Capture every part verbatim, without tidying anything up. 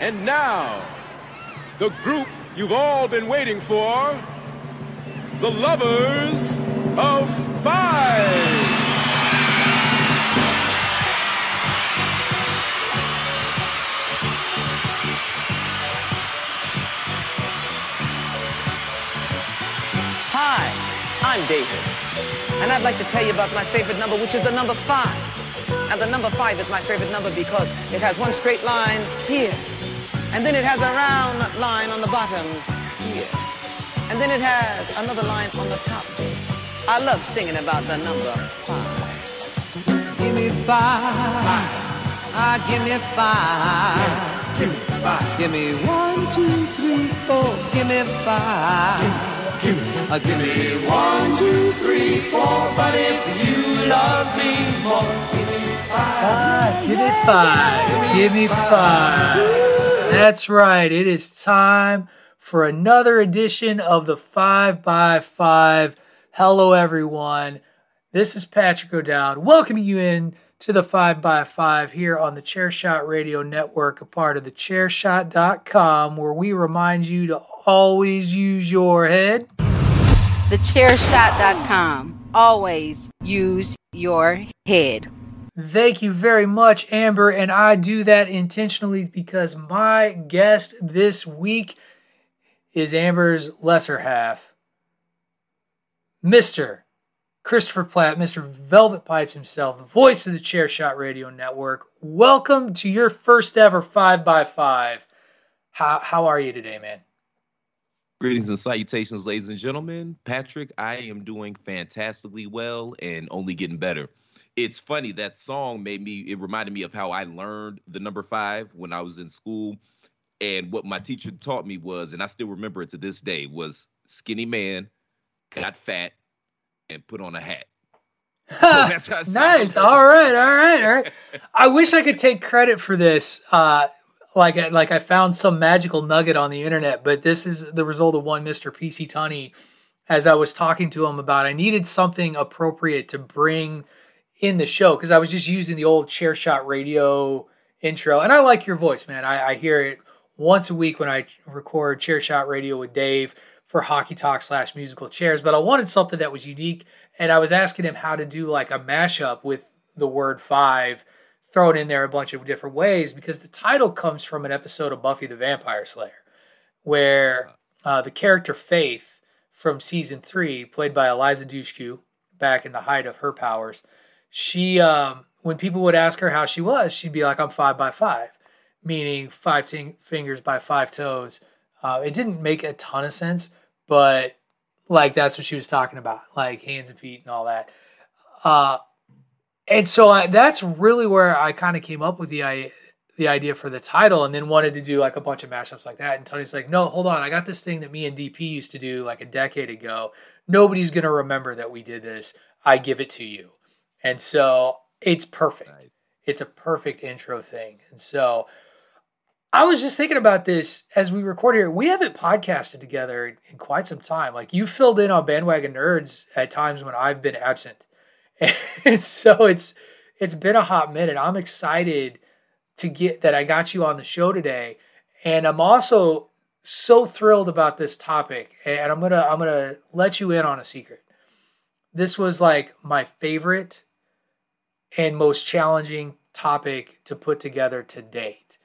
And now, the group you've all been waiting for, the Lovers of Five. Hi, I'm David, and I'd like to tell you about my favorite number, which is the number five. Now, the number five is my favorite number because it has one straight line here, and then it has a round line on the bottom here, and then it has another line on the top there. I love singing about the number five. Give me five. Five. Ah, give me five. Give me five. Give me one, two, three, four. Give me five. Give me Give me, uh, give me one, two, three, four, but if you love me more, give me five. Give me five. Give me five. That's right. It is time for another edition of the Five by Five. Hello, everyone. This is Patrick O'Dowd welcoming you in to the Five by Five here on the Chairshot Radio Network, a part of the chairshot dot com, where we remind you to always use your head. the chairshot dot com. Always use your head. Thank you very much, Amber. And I do that intentionally because my guest this week is Amber's lesser half, Mister Christopher Platt, Mister Velvet Pipes himself, the voice of the Chairshot Radio Network. Welcome to your first ever five by five. How, how are you today, man? Greetings and salutations, ladies and gentlemen. Patrick, I am doing fantastically well and only getting better. It's funny, that song made me, it reminded me of how I learned the number five when I was in school. And what my teacher taught me was, and I still remember it to this day, was skinny man got fat and put on a hat. So that's how nice. All right, all right, all right. I wish I could take credit for this. Uh, Like, like I found some magical nugget on the internet, but this is the result of one Mister P C Tunney. As I was talking to him about, I needed something appropriate to bring in the show because I was just using the old Chairshot Radio intro. And I like your voice, man. I, I hear it once a week when I record Chairshot Radio with Dave for Hockey Talk slash Musical Chairs. But I wanted something that was unique, and I was asking him how to do like a mashup with the word five. Throw it in there a bunch of different ways because the title comes from an episode of Buffy the Vampire Slayer where uh, the character Faith from season three, played by Eliza Dushku back in the height of her powers, she, um, when people would ask her how she was, she'd be like, I'm five by five, meaning five ting- fingers by five toes. Uh, it didn't make a ton of sense, but like that's what she was talking about, like hands and feet and all that. Uh, And so I, that's really where I kind of came up with the I, the idea for the title, and then wanted to do like a bunch of mashups like that. And Tony's like, no, hold on. I got this thing that me and D P used to do like a decade ago. Nobody's going to remember that we did this. I give it to you. And so it's perfect. Right. It's a perfect intro thing. And so I was just thinking about this as we record here. We haven't podcasted together in quite some time. Like you filled in on Bandwagon Nerds at times when I've been absent. And so it's it's been a hot minute. I'm excited to get that I got you on the show today, and I'm also so thrilled about this topic. And I'm gonna I'm gonna let you in on a secret. This was like my favorite and most challenging topic to put together to date,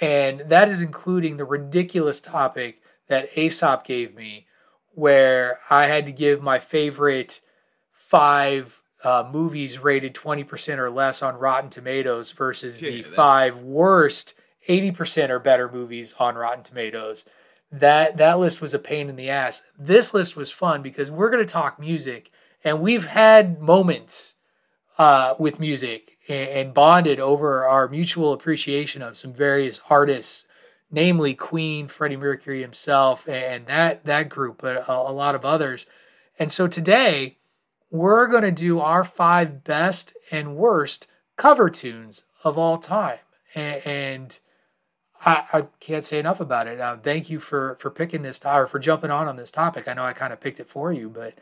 and that is including the ridiculous topic that Aesop gave me, where I had to give my favorite five. Uh, movies rated twenty percent or less on Rotten Tomatoes versus yeah, the five worst eighty percent or better movies on Rotten Tomatoes. That that list was a pain in the ass. This list was fun because we're going to talk music, and we've had moments uh, with music and, and bonded over our mutual appreciation of some various artists, namely Queen, Freddie Mercury himself, and that, that group, but a, a lot of others. And so today, we're going to do our five best and worst cover tunes of all time. And, and I, I can't say enough about it. Uh, thank you for, for picking this topic, or for jumping on on this topic. I know I kind of picked it for you, but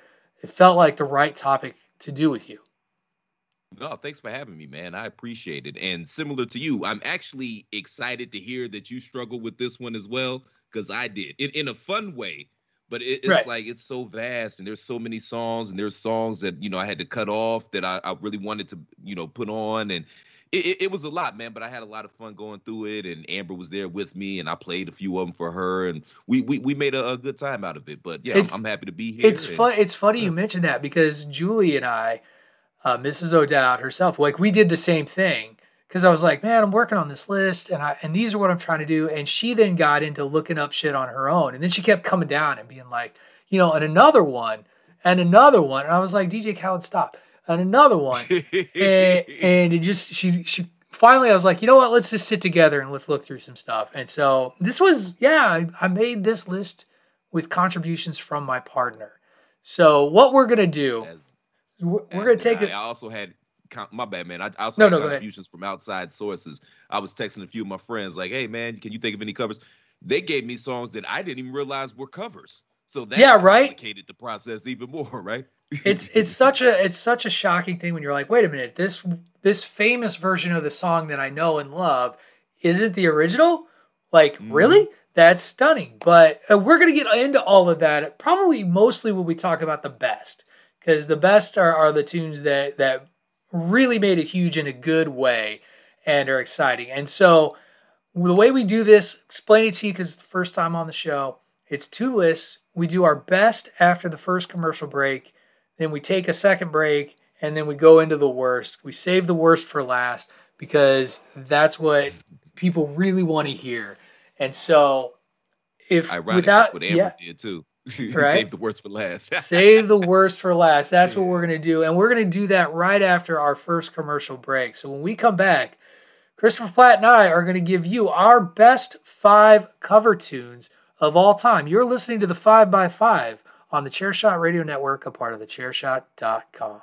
it felt like the right topic to do with you. No, thanks for having me, man. I appreciate it. And similar to you, I'm actually excited to hear that you struggle with this one as well, because I did, in, in a fun way. But it, it's right. like it's so vast, and there's so many songs, and there's songs that, you know, I had to cut off that I, I really wanted to, you know, put on. And it, it, it was a lot, man. But I had a lot of fun going through it. And Amber was there with me, and I played a few of them for her. And we we, we made a, a good time out of it. But yeah, I'm, I'm happy to be here. It's and, fun. It's funny yeah. you mentioned that, because Julie and I, uh, Missus O'Dowd herself, like we did the same thing. Because I was like, man, I'm working on this list, and I and these are what I'm trying to do. And she then got into looking up shit on her own. And then she kept coming down and being like, you know, and another one, and another one. And I was like, D J Khaled, stop. And another one. and, and it just, she, she finally, I was like, you know what? Let's just sit together and let's look through some stuff. And so this was, yeah, I, I made this list with contributions from my partner. So what we're going to do, as, we're going to take it. I also had. My bad, man. I also no, had no, contributions from outside sources. I was texting a few of my friends like, hey, man, can you think of any covers? They gave me songs that I didn't even realize were covers. So that yeah, right? complicated the process even more, right? it's it's such a it's such a shocking thing when you're like, wait a minute, this this famous version of the song that I know and love isn't the original? Like, mm. really? That's stunning. But uh, we're going to get into all of that probably mostly when we talk about the best, because the best are, are the tunes that that really made it huge in a good way and are exciting. And so the way we do this, explain it to you, because it's the first time on the show. It's two lists. We do our best after the first commercial break. Then we take a second break, and then we go into the worst. We save the worst for last, because that's what people really want to hear. And so if Ironic, without... that's what Amber yeah, did too. Right? Save the worst for last. Save the worst for last. That's what we're going to do. And we're going to do that right after our first commercial break. So when we come back, Christopher Platt and I are going to give you our best five cover tunes of all time. You're listening to the five by five on the Chairshot Radio Network, a part of the chairshot dot com.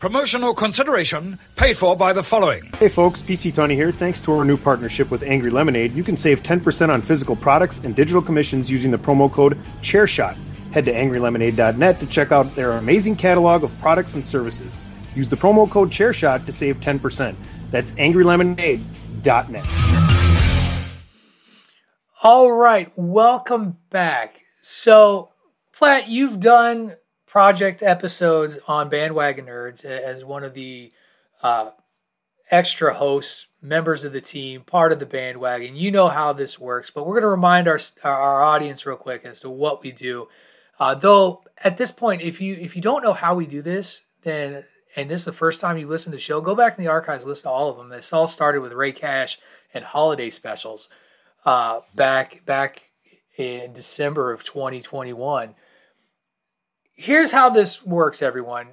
Promotional consideration paid for by the following. Hey folks, P C Tunney here. Thanks to our new partnership with Angry Lemonade, you can save ten percent on physical products and digital commissions using the promo code CHAIRSHOT. Head to angry lemonade dot net to check out their amazing catalog of products and services. Use the promo code CHAIRSHOT to save ten percent. That's angry lemonade dot net. All right, welcome back. So, Platt, you've done project episodes on Bandwagon Nerds as one of the uh, extra hosts, members of the team, part of the bandwagon. You know how this works, but we're going to remind our our audience real quick as to what we do. Uh, though at this point, if you if you don't know how we do this, then and this is the first time you listen to the show, go back in the archives, listen to all of them. This all started with Ray Cash and holiday specials uh, back back in December of twenty twenty-one. Here's how this works, everyone.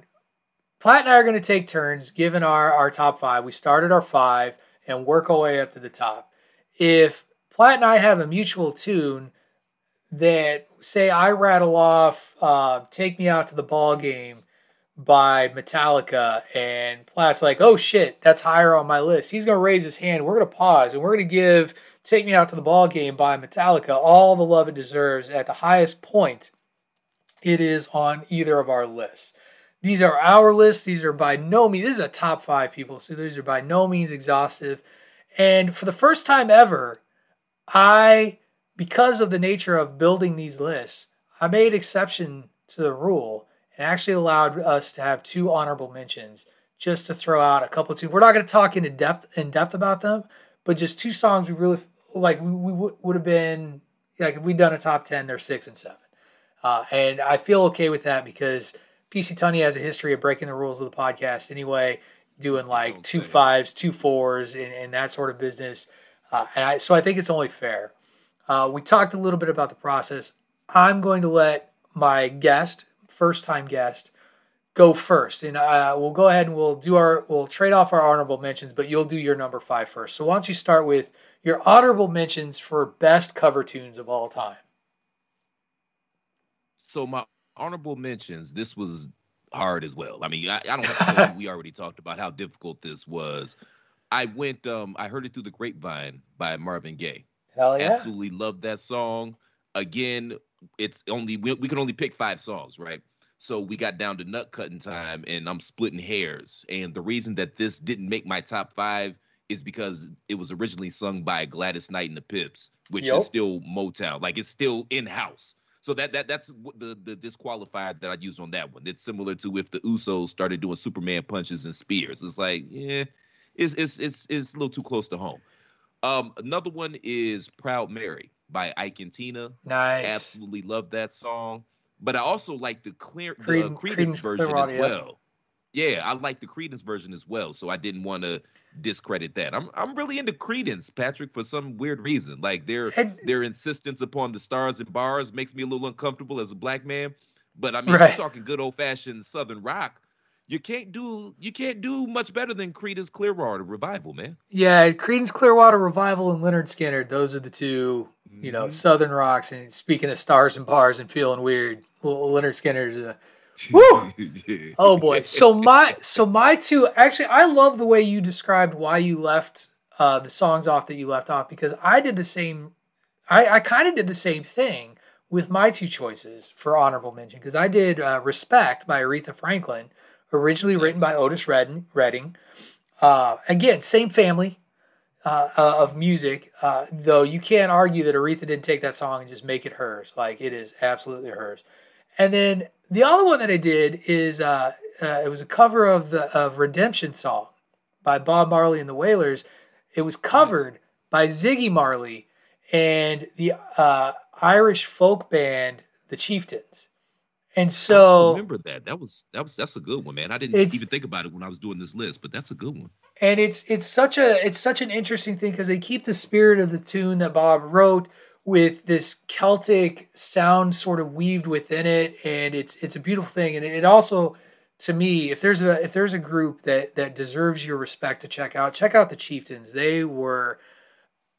Platt and I are going to take turns given our, our top five. We start at our five and work our way up to the top. If Platt and I have a mutual tune that, say, I rattle off, uh, take me out to the ball game by Metallica, and Platt's like, oh shit, that's higher on my list. He's going to raise his hand. We're going to pause, and we're going to give Take Me Out to the Ball Game by Metallica all the love it deserves at the highest point it is on either of our lists. These are our lists. These are by no means, this is a top five, people, so these are by no means exhaustive. And for the first time ever, I, because of the nature of building these lists, I made exception to the rule and actually allowed us to have two honorable mentions, just to throw out a couple of two. We're not going to talk into depth in depth about them, but just two songs we really like. We, we would, would have been like, if we'd done a top ten, they're six and seven, uh, and I feel okay with that because P C Tunney has a history of breaking the rules of the podcast anyway, doing like two fives, two fours, and, and that sort of business. Uh, and I, so I think it's only fair. Uh, we talked a little bit about the process. I'm going to let my guest, first-time guest, go first, and uh, we'll go ahead and we'll do our we'll trade off our honorable mentions, but you'll do your number five first. So why don't you start with your honorable mentions for best cover tunes of all time? So my honorable mentions, this was hard as well. I mean, I, I don't have to tell you, we already talked about how difficult this was. I went, um, I heard it through the grapevine by Marvin Gaye. Hell yeah! Absolutely loved that song. Again, it's only we, we can only pick five songs, right? So we got down to nut cutting time, and I'm splitting hairs. And the reason that this didn't make my top five is because it was originally sung by Gladys Knight and the Pips, which yep. is still Motown, like it's still in house. So that that that's the the disqualifier that I used on that one. It's similar to if the Usos started doing Superman punches and spears. It's like, yeah, it's it's it's it's a little too close to home. Um, another one is "Proud Mary" by Ike and Tina. Nice, absolutely love that song. But I also like the clear Creed, the Creedence version as well. Yeah, I like the Creedence version as well. So I didn't want to discredit that. I'm I'm really into Creedence, Patrick, for some weird reason. Like their and, their insistence upon the stars and bars makes me a little uncomfortable as a black man. But I mean, right. You're talking good old fashioned Southern rock. You can't do you can't do much better than Creedence Clearwater Revival, man. Yeah, Creedence Clearwater Revival and Lynyrd Skynyrd, those are the two, mm-hmm. you know, Southern rocks. And speaking of stars and bars and feeling weird, Lynyrd Skynyrd is a woo! Oh boy. So my so my two, actually, I love the way you described why you left uh, the songs off that you left off, because I did the same. I, I kind of did the same thing with my two choices for honorable mention, because I did uh, "Respect" by Aretha Franklin. Originally written by Otis Redding. Uh, again, same family uh, of music, uh, though you can't argue that Aretha didn't take that song and just make it hers. Like, it is absolutely hers. And then the other one that I did is, uh, uh, it was a cover of the of Redemption Song by Bob Marley and the Wailers. It was covered nice. by Ziggy Marley and the uh, Irish folk band, the Chieftains. And so I remember that. That was that was that's a good one, man. I didn't even think about it when I was doing this list, but that's a good one. And it's it's such a it's such an interesting thing, because they keep the spirit of the tune that Bob wrote with this Celtic sound sort of weaved within it, and it's it's a beautiful thing. And it also, to me, if there's a if there's a group that that deserves your respect to check out, check out the Chieftains. They were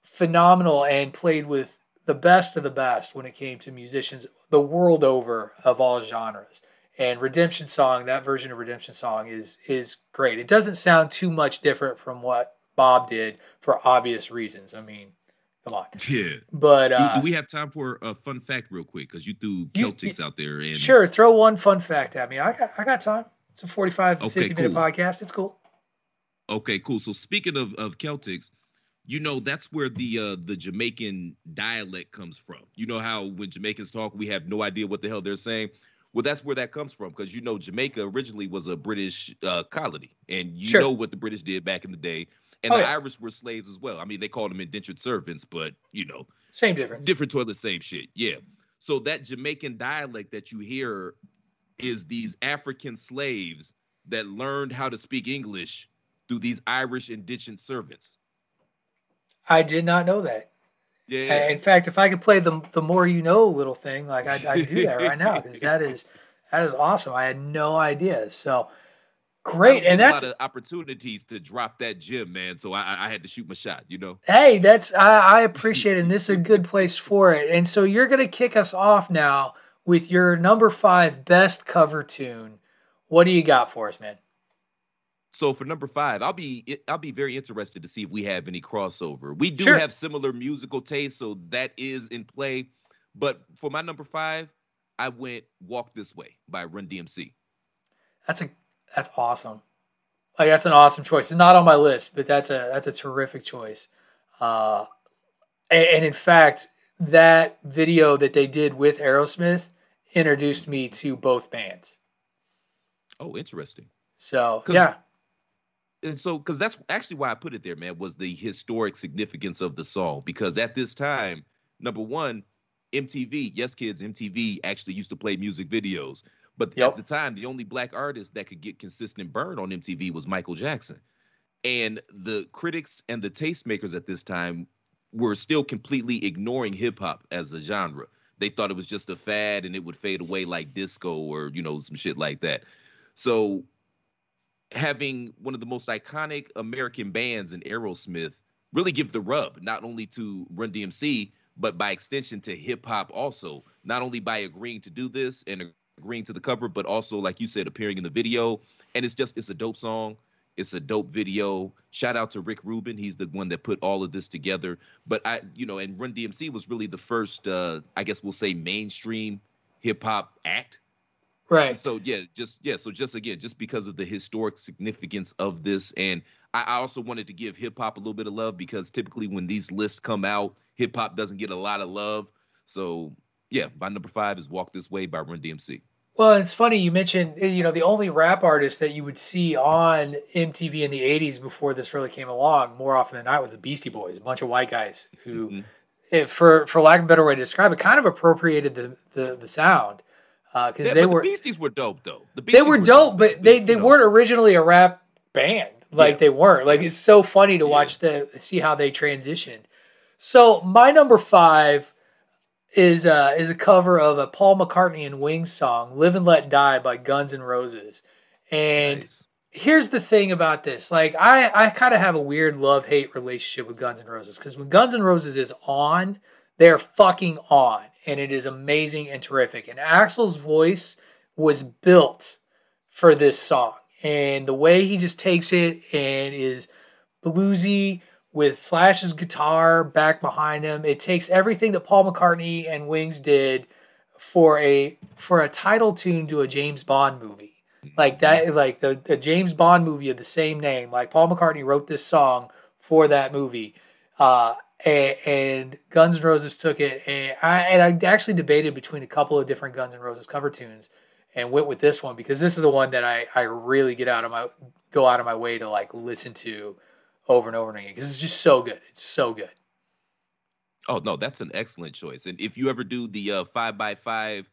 phenomenal and played with the best of the best when it came to musicians the world over of all genres. And Redemption Song, that version of Redemption Song is is great. It doesn't sound too much different from what Bob did, for obvious reasons. I mean, come on. Yeah. But uh, do, do we have time for a fun fact real quick? Because you threw Celtics you, out there. And... Sure, throw one fun fact at me. I got I got time. It's a forty-five to okay, fifty-minute cool. podcast. It's cool. Okay, cool. So speaking of, of Celtics, you know, that's where the uh, the Jamaican dialect comes from. You know how when Jamaicans talk, we have no idea what the hell they're saying? Well, that's where that comes from, because, you know, Jamaica originally was a British uh, colony. And you sure. know what the British did back in the day. And oh, the yeah. Irish were slaves as well. I mean, they called them indentured servants, but, you know. Same difference. Different toilet, same shit. Yeah. So that Jamaican dialect that you hear is these African slaves that learned how to speak English through these Irish indentured servants. I did not know that. Yeah. In fact, if I could play the the more you know little thing, like I I do that right now, because that is that is awesome. I had no idea. So great, and that's a lot of opportunities to drop that gym, man. So I I had to shoot my shot, you know. Hey, that's I, I appreciate it, and this is a good place for it. And so you're gonna kick us off now with your number five best cover tune What do you got for us, man? So for number five, I'll be I'll be very interested to see if we have any crossover. We do sure. have similar musical tastes, so that is in play. But for my number five, I went Walk This Way by Run D M C. That's a that's awesome. Like that's an awesome choice. It's not on my list, but that's a that's a terrific choice. Uh, and, and in fact, that video that they did with Aerosmith introduced me to both bands. Oh, interesting. So yeah. And so, because that's actually why I put it there, man, was the historic significance of the song. Because at this time, number one, M T V, yes, kids, M T V actually used to play music videos. But yep. at the time, the only black artist that could get consistent burn on M T V was Michael Jackson. And the critics and the tastemakers at this time were still completely ignoring hip hop as a genre. They thought it was just a fad and it would fade away like disco or, you know, some shit like that. So having one of the most iconic American bands in Aerosmith really give the rub, not only to Run D M C, but by extension to hip hop also, not only by agreeing to do this and agreeing to the cover, but also, like you said, appearing in the video. And it's just, it's a dope song. It's a dope video. Shout out to Rick Rubin. He's the one that put all of this together. But I, you know, and Run D M C was really the first, uh, I guess we'll say mainstream hip hop act. Right. So yeah, just yeah. So just again, just because of the historic significance of this, and I, I also wanted to give hip hop a little bit of love because typically when these lists come out, hip hop doesn't get a lot of love. So yeah, my number five is "Walk This Way" by Run D M C. Well, it's funny you mentioned, you know, the only rap artist that you would see on M T V in the eighties before this really came along more often than not were the Beastie Boys, a bunch of white guys who, mm-hmm. if, for for lack of a better way to describe it, kind of appropriated the the, the sound. Because uh, yeah, they were the Beasties were dope though. The Beasties they were, were dope, dope, but they, they, they weren't originally a rap band. Like yeah. they weren't. Like it's so funny to yeah. watch the see how they transitioned. So my number five is uh, is a cover of a Paul McCartney and Wings song, "Live and Let Die" by Guns N' Roses. And nice. Here's the thing about this: like I I kind of have a weird love-hate relationship with Guns N' Roses because when Guns N' Roses is on, they're fucking on. And it is amazing and terrific. And Axl's voice was built for this song. And the way he just takes it and is bluesy with Slash's guitar back behind him. It takes everything that Paul McCartney and Wings did for a for a title tune to a James Bond movie. Like that, like the, the James Bond movie of the same name. Like Paul McCartney wrote this song for that movie. Uh And, and Guns N' Roses took it, and I and I actually debated between a couple of different Guns N' Roses cover tunes, and went with this one because this is the one that I, I really get out of my go out of my way to like listen to over and over again because it's just so good. It's so good. Oh no, that's an excellent choice. And if you ever do the uh, five by five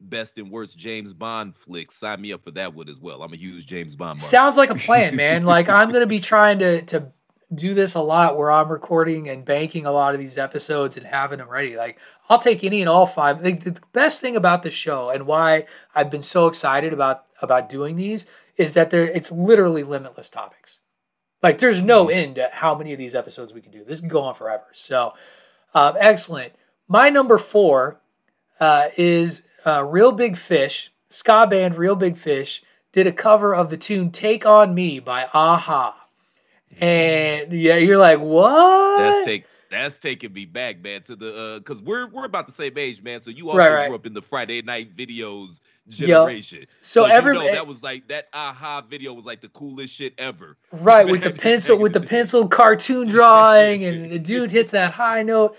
best and worst James Bond flicks, sign me up for that one as well. I'm a huge James Bond mark. Sounds like a plan, man. Like I'm gonna be trying to to. do this a lot where I'm recording and banking a lot of these episodes and having them ready. Like I'll take any and all five. Like, the best thing about the show and why I've been so excited about, about doing these is that there it's literally limitless topics. Like there's no end to how many of these episodes we can do. This can go on forever. So um, excellent. My number four uh, is uh, Real Big Fish. Ska band Real Big Fish did a cover of the tune "Take On Me" by Aha. And yeah, you're like, what? That's take that's taking me back, man, to the uh because we're we're about the same age, man. So you also right, right. grew up in the Friday night videos generation. Yep. So, so every you know, that was like that Aha video was like the coolest shit ever. Right, with the pencil with the pencil cartoon drawing and the dude hits that high note.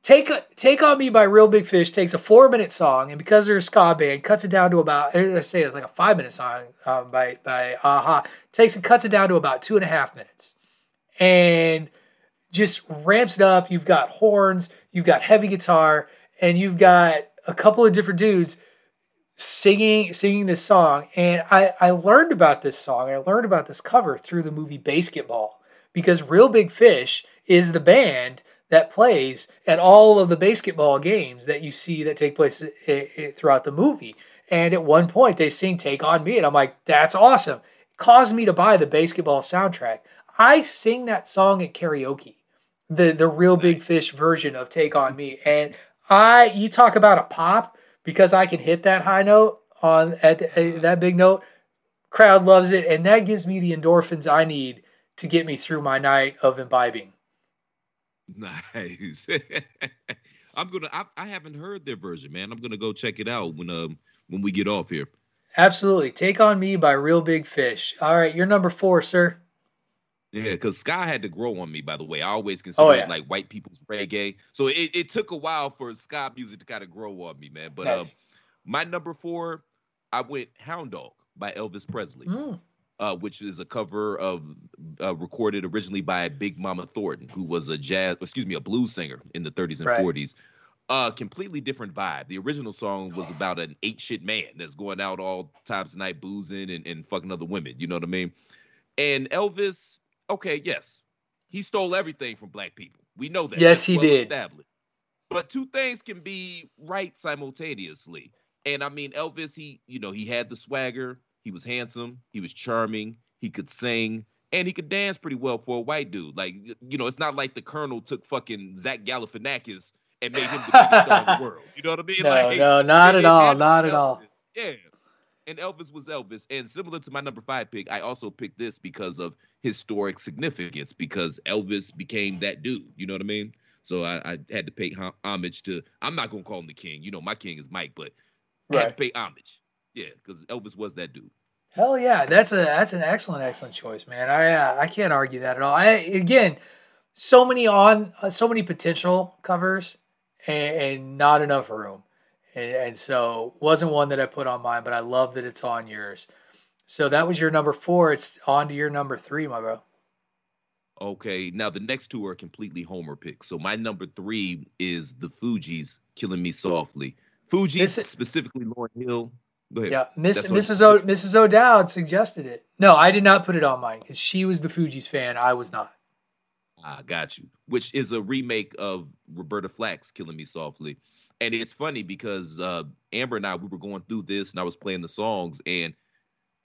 Take Take On Me by Real Big Fish takes a four minute song, and because they're a ska band, cuts it down to about I say it's like a five minute song um, by by Aha. Takes and cuts it down to about two and a half minutes, and just ramps it up. You've got horns, you've got heavy guitar, and you've got a couple of different dudes singing singing this song. And I I learned about this song. I learned about this cover through the movie Basketball because Real Big Fish is the band that plays at all of the basketball games that you see that take place throughout the movie. And at one point, they sing "Take On Me," and I'm like, that's awesome. It caused me to buy the Basketball soundtrack. I sing that song at karaoke, the, the Real Big Fish version of "Take On Me." And I, you talk about a pop, because I can hit that high note on at the, that big note, crowd loves it, and that gives me the endorphins I need to get me through my night of imbibing. Nice. I'm gonna. I, I haven't heard their version, man. I'm gonna go check it out when um when we get off here. Absolutely. Take on Me by Real Big Fish. All right, you're number four, sir. Yeah, because Sky had to grow on me, by the way. I always consider oh, yeah. it like white people's reggae. So it, it took a while for Sky music to kind of grow on me, man. But nice. um, my number four, I went Hound Dog by Elvis Presley, mm. uh, which is a cover of uh, recorded originally by Big Mama Thornton, who was a jazz, excuse me, a blues singer in the thirties and right. forties. Uh, completely different vibe. The original song was about an eight shit man that's going out all times of night boozing and, and fucking other women. You know what I mean? And Elvis, okay, yes, he stole everything from black people. We know that. Yes, that's he well did. Established. But two things can be right simultaneously. And I mean, Elvis, he, you know, he had the swagger. He was handsome. He was charming. He could sing. And he could dance pretty well for a white dude. Like, you know, it's not like the Colonel took fucking Zach Galifianakis and made him the biggest star in the world. You know what I mean? No, like, no, not it, at it, all. It not Elvis. At all. Yeah. And Elvis was Elvis. And similar to my number five pick, I also picked this because of historic significance, because Elvis became that dude. You know what I mean? So I, I had to pay homage to, I'm not going to call him the king. You know, my king is Mike, but right. I had to pay homage. Yeah, because Elvis was that dude. Hell yeah. That's a that's an excellent, excellent choice, man. I uh, I can't argue that at all. I Again, so many on, uh, so many potential covers. And, and not enough room. And, and so wasn't one that I put on mine, but I love that it's on yours. So that was your number four. It's on to your number three, my bro. Okay. Now the next two are completely Homer picks. So my number three is the Fugees, Killing Me Softly. Fugees, Miss, specifically Lauryn Hill. Go ahead. Yeah, Miss, Missus O, Missus O'Dowd suggested it. No, I did not put it on mine because she was the Fugees fan. I was not. I got you, which is a remake of Roberta Flack's Killing Me Softly. And it's funny because uh, Amber and I, we were going through this and I was playing the songs. And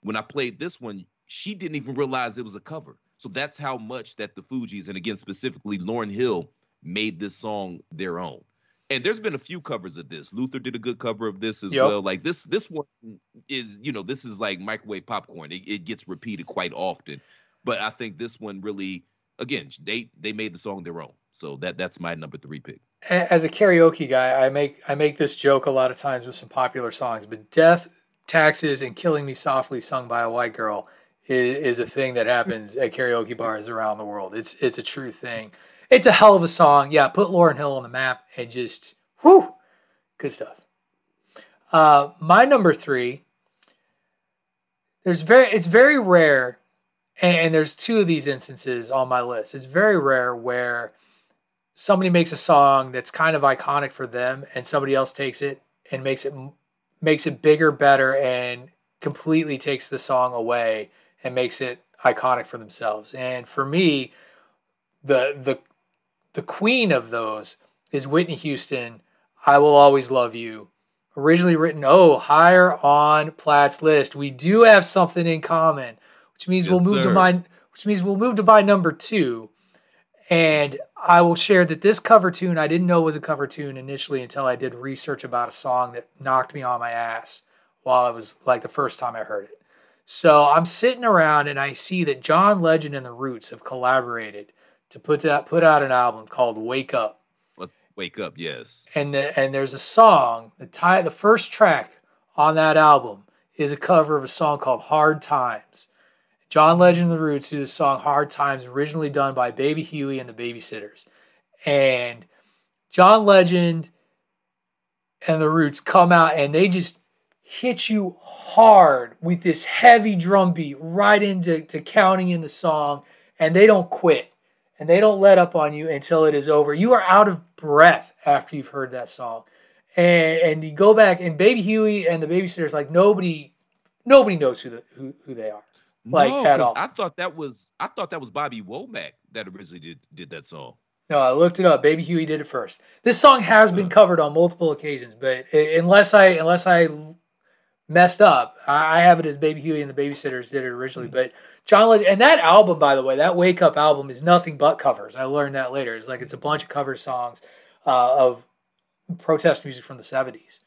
when I played this one, she didn't even realize it was a cover. So that's how much that the Fugees, and again, specifically Lauryn Hill, made this song their own. And there's been a few covers of this. Luther did a good cover of this as yep. well. Like this, this one is, you know, this is like microwave popcorn. It, it gets repeated quite often. But I think this one really... Again, they, they made the song their own, so that that's my number three pick. As a karaoke guy, I make I make this joke a lot of times with some popular songs, but "Death, Taxes, and Killing Me Softly" sung by a white girl is, is a thing that happens at karaoke bars around the world. It's it's a true thing. It's a hell of a song. Yeah, put Lauryn Hill on the map and just whoo, good stuff. Uh, my number three. There's very it's very rare. And there's two of these instances on my list. It's very rare where somebody makes a song that's kind of iconic for them and somebody else takes it and makes it makes it bigger, better, and completely takes the song away and makes it iconic for themselves. And for me, the the the queen of those is Whitney Houston, I Will Always Love You. Originally written, oh, higher on Platt's list. We do have something in common. Which means yes, we'll move sir. to my which means we'll move to my number two. And I will share that this cover tune I didn't know was a cover tune initially until I did research about a song that knocked me on my ass while I was like the first time I heard it. So I'm sitting around and I see that John Legend and the Roots have collaborated to put that put out an album called Wake Up. Let's Wake Up, yes. And the, and there's a song, the tie the first track on that album is a cover of a song called Hard Times. John Legend and the Roots do the song Hard Times, originally done by Baby Huey and the Babysitters. And John Legend and the Roots come out and they just hit you hard with this heavy drum beat right into to counting in the song. And they don't quit. And they don't let up on you until it is over. You are out of breath after you've heard that song. And, and you go back and Baby Huey and the Babysitters, like nobody nobody knows who the, who, who they are. Like no, at all. I thought that was I thought that was Bobby Womack that originally did, did that song. No, I looked it up. Baby Huey did it first. This song has been covered on multiple occasions, but unless I unless I messed up, I have it as Baby Huey and the Babysitters did it originally. Mm-hmm. But John Legend, and that album, by the way, that Wake Up album is nothing but covers. I learned that later. It's like it's a bunch of cover songs uh, of protest music from the seventies.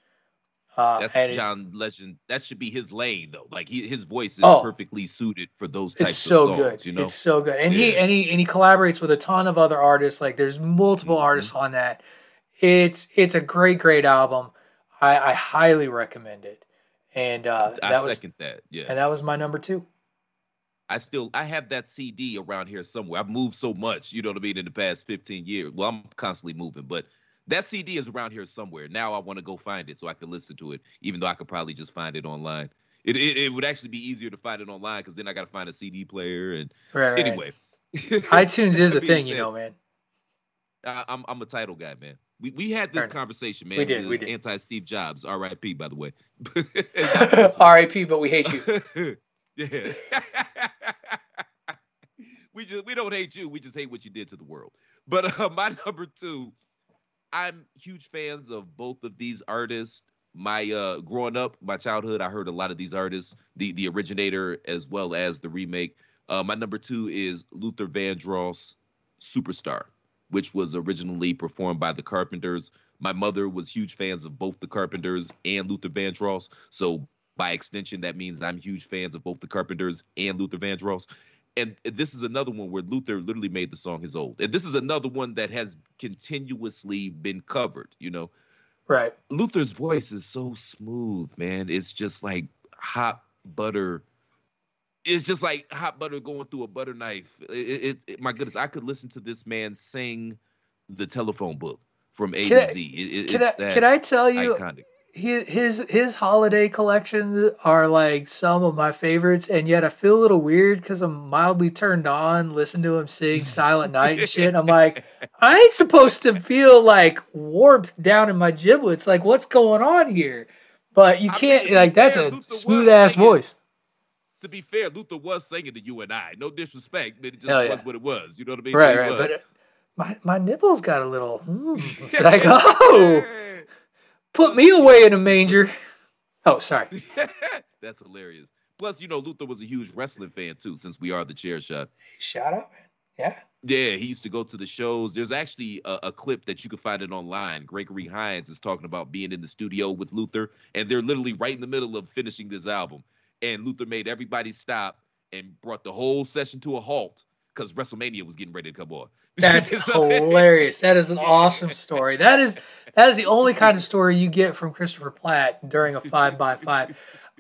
Uh, That's John Legend. That should be his lane, though. Like he, his voice is oh, perfectly suited for those types it's so of songs. Good. You know, it's so good. And yeah. he and he and he collaborates with a ton of other artists. Like there's multiple mm-hmm. artists on that. It's it's a great, great album. I, I highly recommend it. And uh, I that second was, that. Yeah, and that was my number two. I still I have that C D around here somewhere. I've moved so much, you know what I mean, in the past fifteen years. Well, I'm constantly moving, but. That C D is around here somewhere. Now I want to go find it so I can listen to it, even though I could probably just find it online. It it, it would actually be easier to find it online because then I got to find a C D player. And right, anyway. Right. iTunes is a thing, said, you know, man. I, I'm I'm a title guy, man. We we had this right. conversation, man. We did, we did. Anti-Steve Jobs, R I P, by the way. R I P, but we hate you. yeah. we, just, we don't hate you. We just hate what you did to the world. But uh, my number two, I'm huge fans of both of these artists. My uh, growing up, my childhood, I heard a lot of these artists, the the originator as well as the remake. Uh, my number two is Luther Vandross, Superstar, which was originally performed by the Carpenters. My mother was huge fans of both the Carpenters and Luther Vandross. So by extension, that means I'm huge fans of both the Carpenters and Luther Vandross. And this is another one where Luther literally made the song his old. And this is another one that has continuously been covered, you know. Right. Luther's voice is so smooth, man. It's just like hot butter. It's just like hot butter going through a butter knife. It, it, it, my goodness, I could listen to this man sing The Telephone Book from A to Z. It, it, can, I, can I tell you, iconic. His his holiday collections are like some of my favorites, and yet I feel a little weird because I'm mildly turned on. Listen to him sing Silent Night and shit. And I'm like, I ain't supposed to feel like warmth down in my giblets. Like, what's going on here? But you can't, I mean, like, that's fair, a Luther smooth ass singing, voice. To be fair, Luther was singing to you and I. No disrespect, but it just yeah. was what it was. You know what I mean? Right, right. Was. But my, my nipples got a little, mm, like, oh. Put me away in a manger. Oh, sorry. That's hilarious. Plus, you know, Luther was a huge wrestling fan, too, since we are the Chair Shot. Shout out, man. Yeah. Yeah, he used to go to the shows. There's actually a, a clip that you can find it online. Gregory Hines is talking about being in the studio with Luther, and they're literally right in the middle of finishing this album. And Luther made everybody stop and brought the whole session to a halt because WrestleMania was getting ready to come on. That's hilarious. That is an awesome story. That is that is the only kind of story you get from Christopher Platt during a five by five.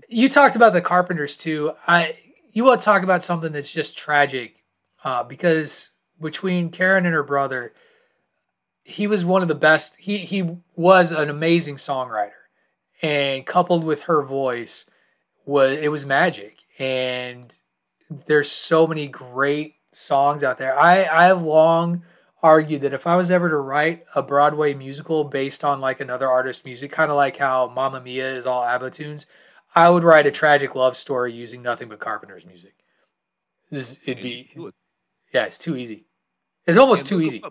You talked about the Carpenters too. I you want to talk about something that's just tragic, uh, because between Karen and her brother, he was one of the best. He he was an amazing songwriter, and coupled with her voice, was it was magic. And there's so many great songs out there. I, I have long argued that if I was ever to write a Broadway musical based on like another artist's music, kind of like how Mamma Mia is all ABBA tunes, I would write a tragic love story using nothing but Carpenter's music. This, it'd be, yeah, it's too easy. It's almost too easy.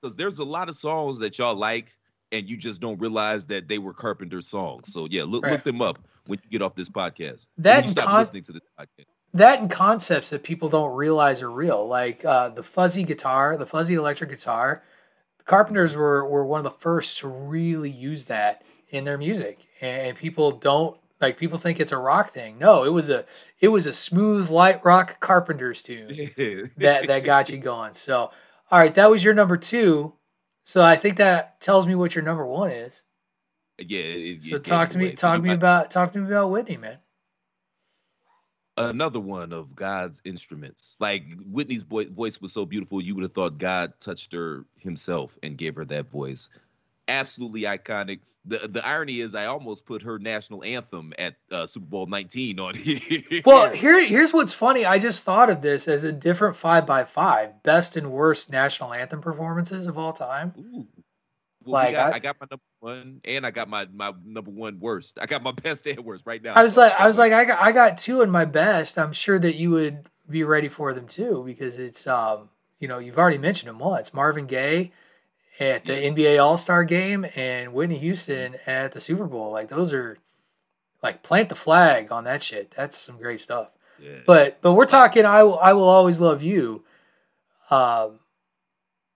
Because there's a lot of songs that y'all like and you just don't realize that they were Carpenter songs. So yeah, look, right. look them up when you get off this podcast. That's stop con- listening to this podcast. That and concepts that people don't realize are real, like uh, the fuzzy guitar, the fuzzy electric guitar. The Carpenters were, were one of the first to really use that in their music, and people don't like. People think it's a rock thing. No, it was a it was a smooth, light rock Carpenters tune that that got you going. So, all right, that was your number two. So I think that tells me what your number one is. Yeah. It, so it talk to me, talk to me about talk to me about Whitney, man. Another one of God's instruments. Like Whitney's boi- voice was so beautiful, you would have thought God touched her himself and gave her that voice. Absolutely iconic. The the irony is I almost put her national anthem at uh, Super Bowl nineteen on here. Well, here here's what's funny. I just thought of this as a different five by five, best and worst national anthem performances of all time. Ooh. Well, like, we got, I, I got my number one, and I got my, my number one worst. I got my best and worst right now. I was like, I was like, I got I got two in my best. I'm sure that you would be ready for them too, because it's um, you know, you've already mentioned them once. Marvin Gaye at the yes. N B A All-Star Game and Whitney Houston at the Super Bowl. Like those are like plant the flag on that shit. That's some great stuff. Yeah. But but we're talking. I I will always love you. Um,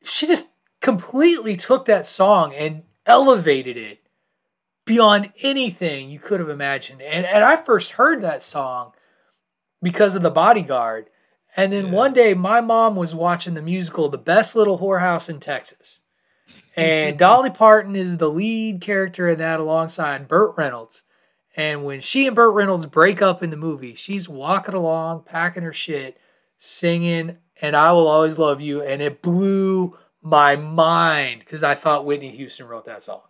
she just completely took that song and elevated it beyond anything you could have imagined. And and I first heard that song because of The Bodyguard. And then yeah. one day my mom was watching the musical The Best Little Whorehouse in Texas. And Dolly Parton is the lead character in that alongside Burt Reynolds. And when she and Burt Reynolds break up in the movie, she's walking along, packing her shit, singing And I Will Always Love You. And it blew my mind because I thought Whitney Houston wrote that song.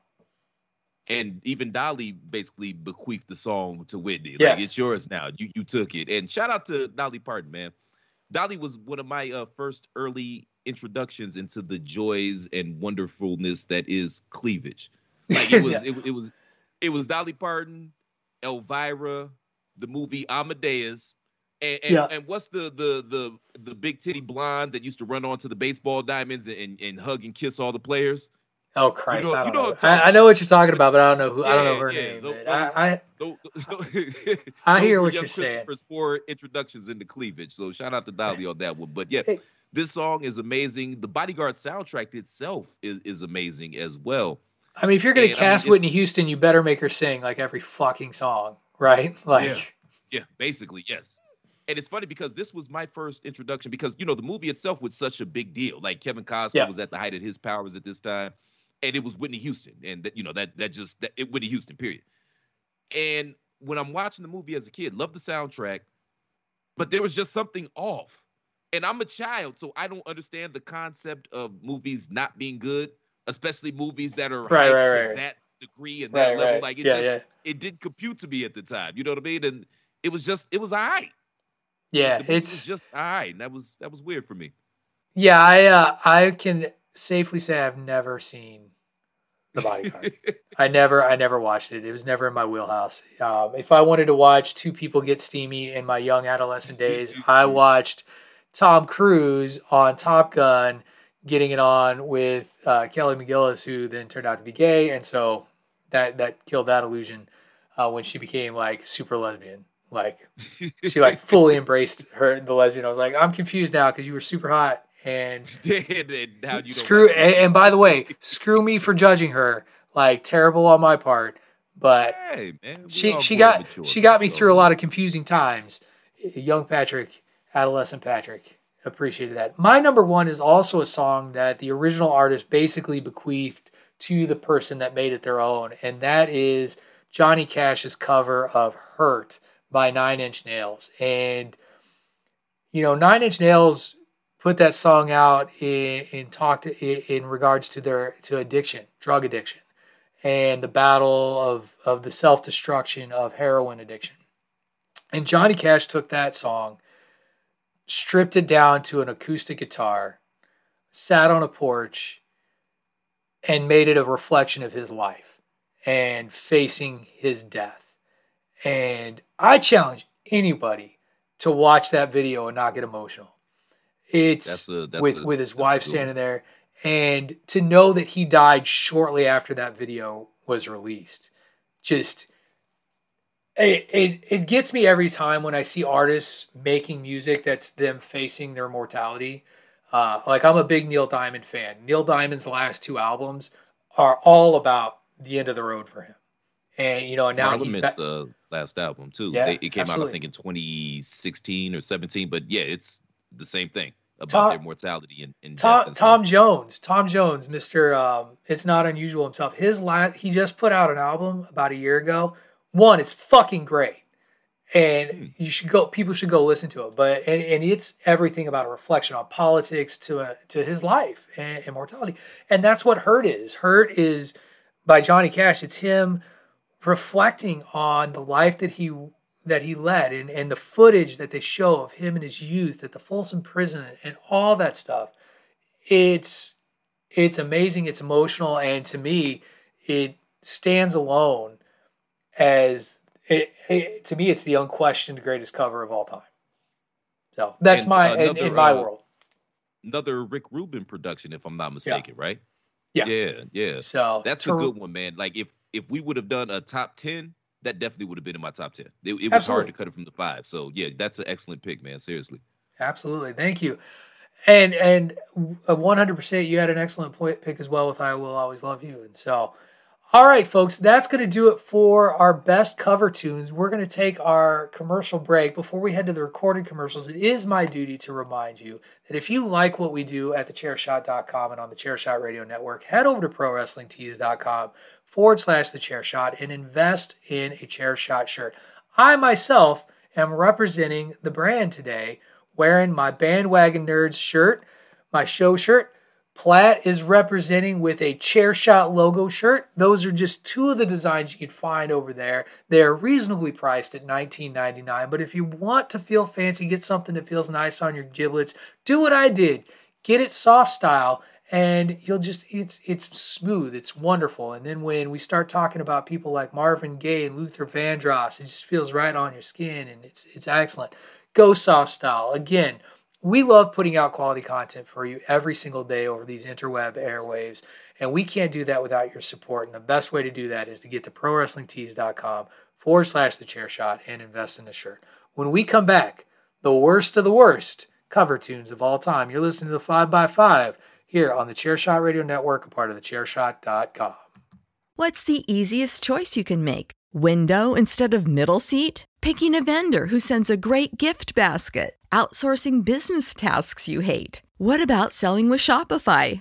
And even Dolly basically bequeathed the song to Whitney. Yes. Like, it's yours now. You you took it. And shout out to Dolly Parton, man. Dolly was one of my uh, first early introductions into the joys and wonderfulness that is cleavage. Like it was, yeah. it, it was, it was Dolly Parton, Elvira, the movie Amadeus, and and, yeah. and what's the the the the big titty blonde that used to run onto the baseball diamonds and and, and hug and kiss all the players. Oh Christ! You know, I, don't you know know. I, I know what you're talking about, but I don't know who. Yeah, I don't know her yeah, name. Those, I I, those, I hear what you're saying. Christopher's poor introductions into cleavage. So shout out to Dolly on that one. But yeah, hey. This song is amazing. The Bodyguard soundtrack itself is is amazing as well. I mean, if you're gonna and, cast I mean, Whitney it, Houston, you better make her sing like every fucking song, right? Like, yeah, yeah, basically, yes. And it's funny because this was my first introduction because you know the movie itself was such a big deal. Like Kevin Costner yeah. was at the height of his powers at this time. And it was Whitney Houston, and that you know that that just that, it Whitney Houston, period. And when I'm watching the movie as a kid, loved the soundtrack, but there was just something off. And I'm a child, so I don't understand the concept of movies not being good, especially movies that are right, hyped right, right, to right. that degree and that right, level. Right. Like it yeah, just yeah. it didn't compute to me at the time. You know what I mean? And it was just it was all right. Yeah, the it's was just all right. And that was that was weird for me. Yeah, I uh, I can. safely say I've never seen The Bodyguard. I never, I never watched it. It was never in my wheelhouse. Um, if I wanted to watch two people get steamy in my young adolescent days, I watched Tom Cruise on Top Gun getting it on with uh, Kelly McGillis, who then turned out to be gay, and so that that killed that illusion uh, when she became like super lesbian. Like she like fully embraced her the lesbian. I was like, I'm confused now because you were super hot. And, and how you screw don't and, and by the way, screw me for judging her. Like terrible on my part, but hey, man, she she got mature, she got me so. through a lot of confusing times. Young Patrick, adolescent Patrick, appreciated that. My number one is also a song that the original artist basically bequeathed to the person that made it their own, and that is Johnny Cash's cover of "Hurt" by Nine Inch Nails. And you know, Nine Inch Nails put that song out in, in talk to, in regards to their to addiction, drug addiction, and the battle of of the self-destruction of heroin addiction. And Johnny Cash took that song, stripped it down to an acoustic guitar, sat on a porch, and made it a reflection of his life and facing his death. And I challenge anybody to watch that video and not get emotional. It's that's a, that's with, a, with his wife cool. standing there, and to know that he died shortly after that video was released. Just, it, it, it gets me every time when I see artists making music that's them facing their mortality. Uh, like I'm a big Neil Diamond fan. Neil Diamond's last two albums are all about the end of the road for him. And, you know, now Parliament's, he's back. Uh, last album too. Yeah, they, it came absolutely. out, I think in twenty sixteen or seventeen, but yeah, it's the same thing about Tom, their mortality and, and Tom, death and Tom Jones, Tom Jones, Mister Um, it's Not Unusual himself. His last, he just put out an album about a year ago. One, it's fucking great, and hmm. you should go. People should go listen to it. But and, and it's everything about a reflection on politics to a, to his life and, and mortality, and that's what Hurt is. Hurt is by Johnny Cash. It's him reflecting on the life that he. that he led and, and the footage that they show of him in his youth at the Folsom Prison and all that stuff. It's, it's amazing. It's emotional. And to me, it stands alone as it, it to me, it's the unquestioned greatest cover of all time. So that's and my, another, in, in my uh, world. Another Rick Rubin production, if I'm not mistaken, yeah. right? Yeah. Yeah. Yeah. So that's ter- a good one, man. Like if, if we would have done a top ten, that definitely would have been in my top ten. It, it was hard to cut it from the five. So yeah, that's an excellent pick, man. Seriously. Absolutely. Thank you. And, and one hundred percent you had an excellent point pick as well with I Will Always Love You. And so All right, folks, that's going to do it for our best cover tunes. We're going to take our commercial break. Before we head to the recorded commercials, it is my duty to remind you that if you like what we do at the chair shot dot com and on the Chairshot Radio Network, head over to pro wrestling tees dot com forward slash the Chairshot and invest in a Chairshot shirt. I myself am representing the brand today, wearing my Bandwagon Nerds shirt, my show shirt. Platt is representing with a Chairshot logo shirt. Those are just two of the designs you can find over there. They're reasonably priced at nineteen ninety-nine dollars, but if you want to feel fancy, get something that feels nice on your giblets, do what I did. Get it soft style, and you'll just, it's it's smooth, it's wonderful. And then when we start talking about people like Marvin Gaye and Luther Vandross, it just feels right on your skin, and it's it's excellent. Go soft style. Again, we love putting out quality content for you every single day over these interweb airwaves, and we can't do that without your support. And the best way to do that is to get to pro wrestling tees dot com forward slash the Chairshot and invest in a shirt. When we come back, the worst of the worst cover tunes of all time. You're listening to the five by five here on the Chairshot Radio Network, a part of the chairshot dot com. What's the easiest choice you can make? Window instead of middle seat? Picking a vendor who sends a great gift basket? Outsourcing business tasks you hate? What about selling with Shopify?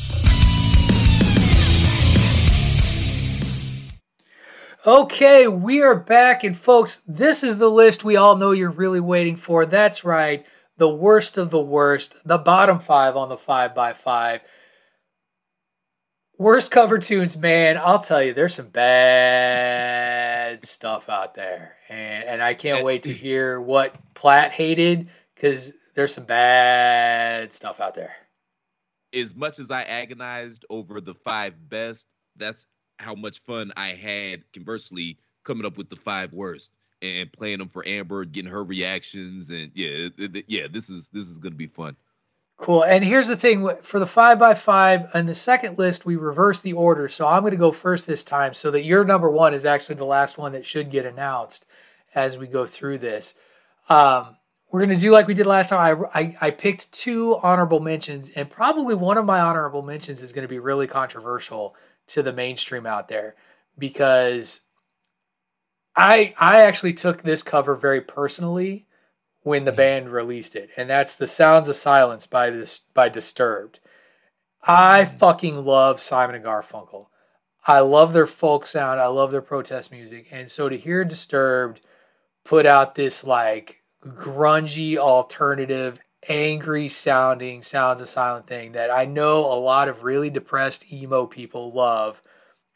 Okay, we are back, and folks, this is the list we all know you're really waiting for. That's right, the worst of the worst, the bottom five on the five by five. Worst cover tunes, man, I'll tell you, there's some bad stuff out there. And and I can't wait to hear what Platt hated, because there's some bad stuff out there. As much as I agonized over the five best, that's how much fun I had, conversely, coming up with the five worst and playing them for Amber, getting her reactions. And yeah, yeah, this is this is going to be fun. Cool. And here's the thing, for the five by five and the second list, we reverse the order. So I'm going to go first this time so that your number one is actually the last one that should get announced as we go through this. Um, we're going to do like we did last time. I, I, I picked two honorable mentions, and probably one of my honorable mentions is going to be really controversial to the mainstream out there, because I, I actually took this cover very personally when the band released it, and that's the Sounds of Silence by this by Disturbed. I fucking love Simon and Garfunkel. I love their folk sound. I love their protest music. And so to hear Disturbed put out this like grungy, alternative, angry sounding Sounds of Silence thing that I know a lot of really depressed emo people love.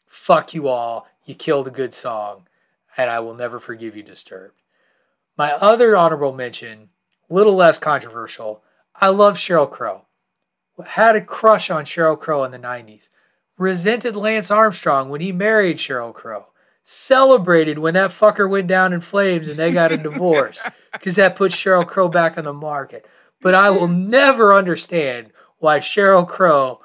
Fuck you all. You killed a good song, and I will never forgive you, Disturbed. My other honorable mention, a little less controversial, I love Sheryl Crow. Had a crush on Sheryl Crow in the nineties. Resented Lance Armstrong when he married Sheryl Crow. Celebrated when that fucker went down in flames and they got a divorce, because that put Sheryl Crow back on the market. But I will never understand why Sheryl Crow